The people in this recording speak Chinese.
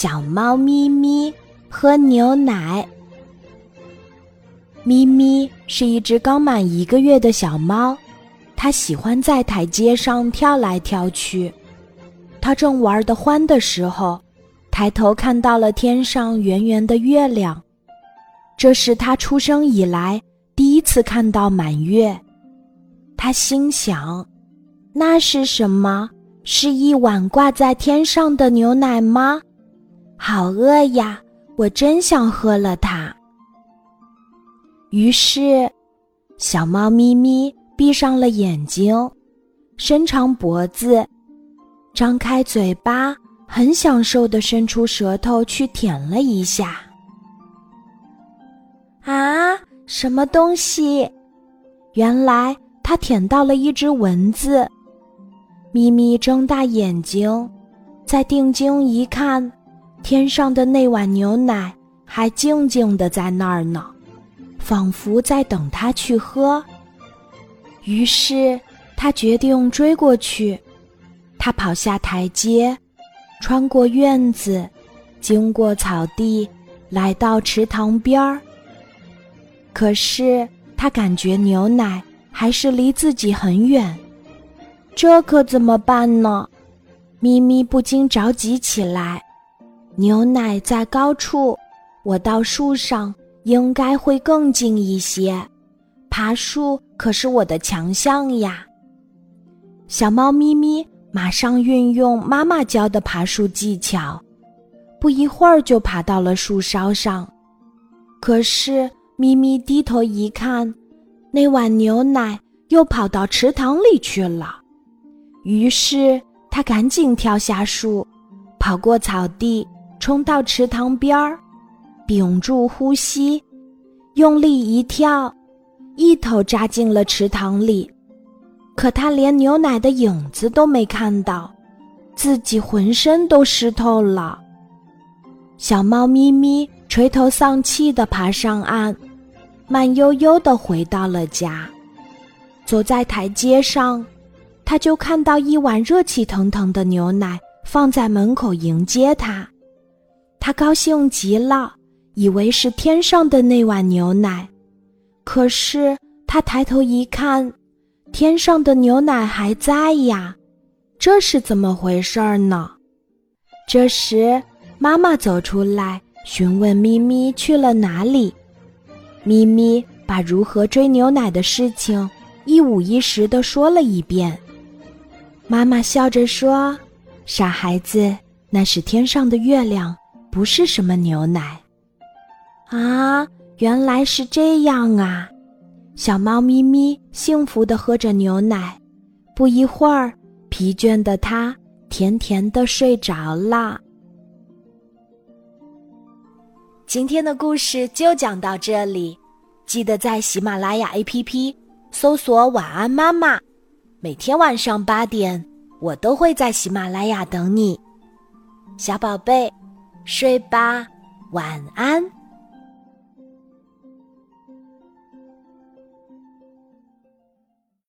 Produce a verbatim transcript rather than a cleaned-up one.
小猫咪咪喝牛奶。咪咪是一只刚满一个月的小猫，它喜欢在台阶上跳来跳去。它正玩得欢的时候，抬头看到了天上圆圆的月亮。这是它出生以来第一次看到满月。它心想，那是什么？是一碗挂在天上的牛奶吗？好饿呀，我真想喝了它。于是，小猫咪咪闭上了眼睛，伸长脖子，张开嘴巴，很享受地伸出舌头去舔了一下。啊，什么东西？原来它舔到了一只蚊子。咪咪睁大眼睛，再定睛一看，天上的那碗牛奶还静静地在那儿呢，仿佛在等他去喝。于是他决定追过去。他跑下台阶，穿过院子，经过草地，来到池塘边儿。可是他感觉牛奶还是离自己很远，这可怎么办呢？咪咪不禁着急起来。牛奶在高处，我到树上应该会更近一些，爬树可是我的强项呀。小猫咪咪马上运用妈妈教的爬树技巧，不一会儿就爬到了树梢上。可是咪咪低头一看，那碗牛奶又跑到池塘里去了。于是它赶紧跳下树，跑过草地，冲到池塘边儿，屏住呼吸，用力一跳，一头扎进了池塘里。可他连牛奶的影子都没看到，自己浑身都湿透了。小猫咪咪垂头丧气地爬上岸，慢悠悠地回到了家。走在台阶上，他就看到一碗热气腾腾的牛奶放在门口迎接他。他高兴极了，以为是天上的那碗牛奶。可是他抬头一看，天上的牛奶还在呀，这是怎么回事呢？这时妈妈走出来，询问咪咪去了哪里。咪咪把如何追牛奶的事情一五一十地说了一遍。妈妈笑着说，傻孩子，那是天上的月亮，不是什么牛奶。啊，原来是这样啊！小猫咪咪幸福地喝着牛奶，不一会儿，疲倦的它甜甜地睡着了。今天的故事就讲到这里，记得在喜马拉雅 A P P 搜索晚安妈妈，每天晚上八点，我都会在喜马拉雅等你。小宝贝，睡吧，晚安。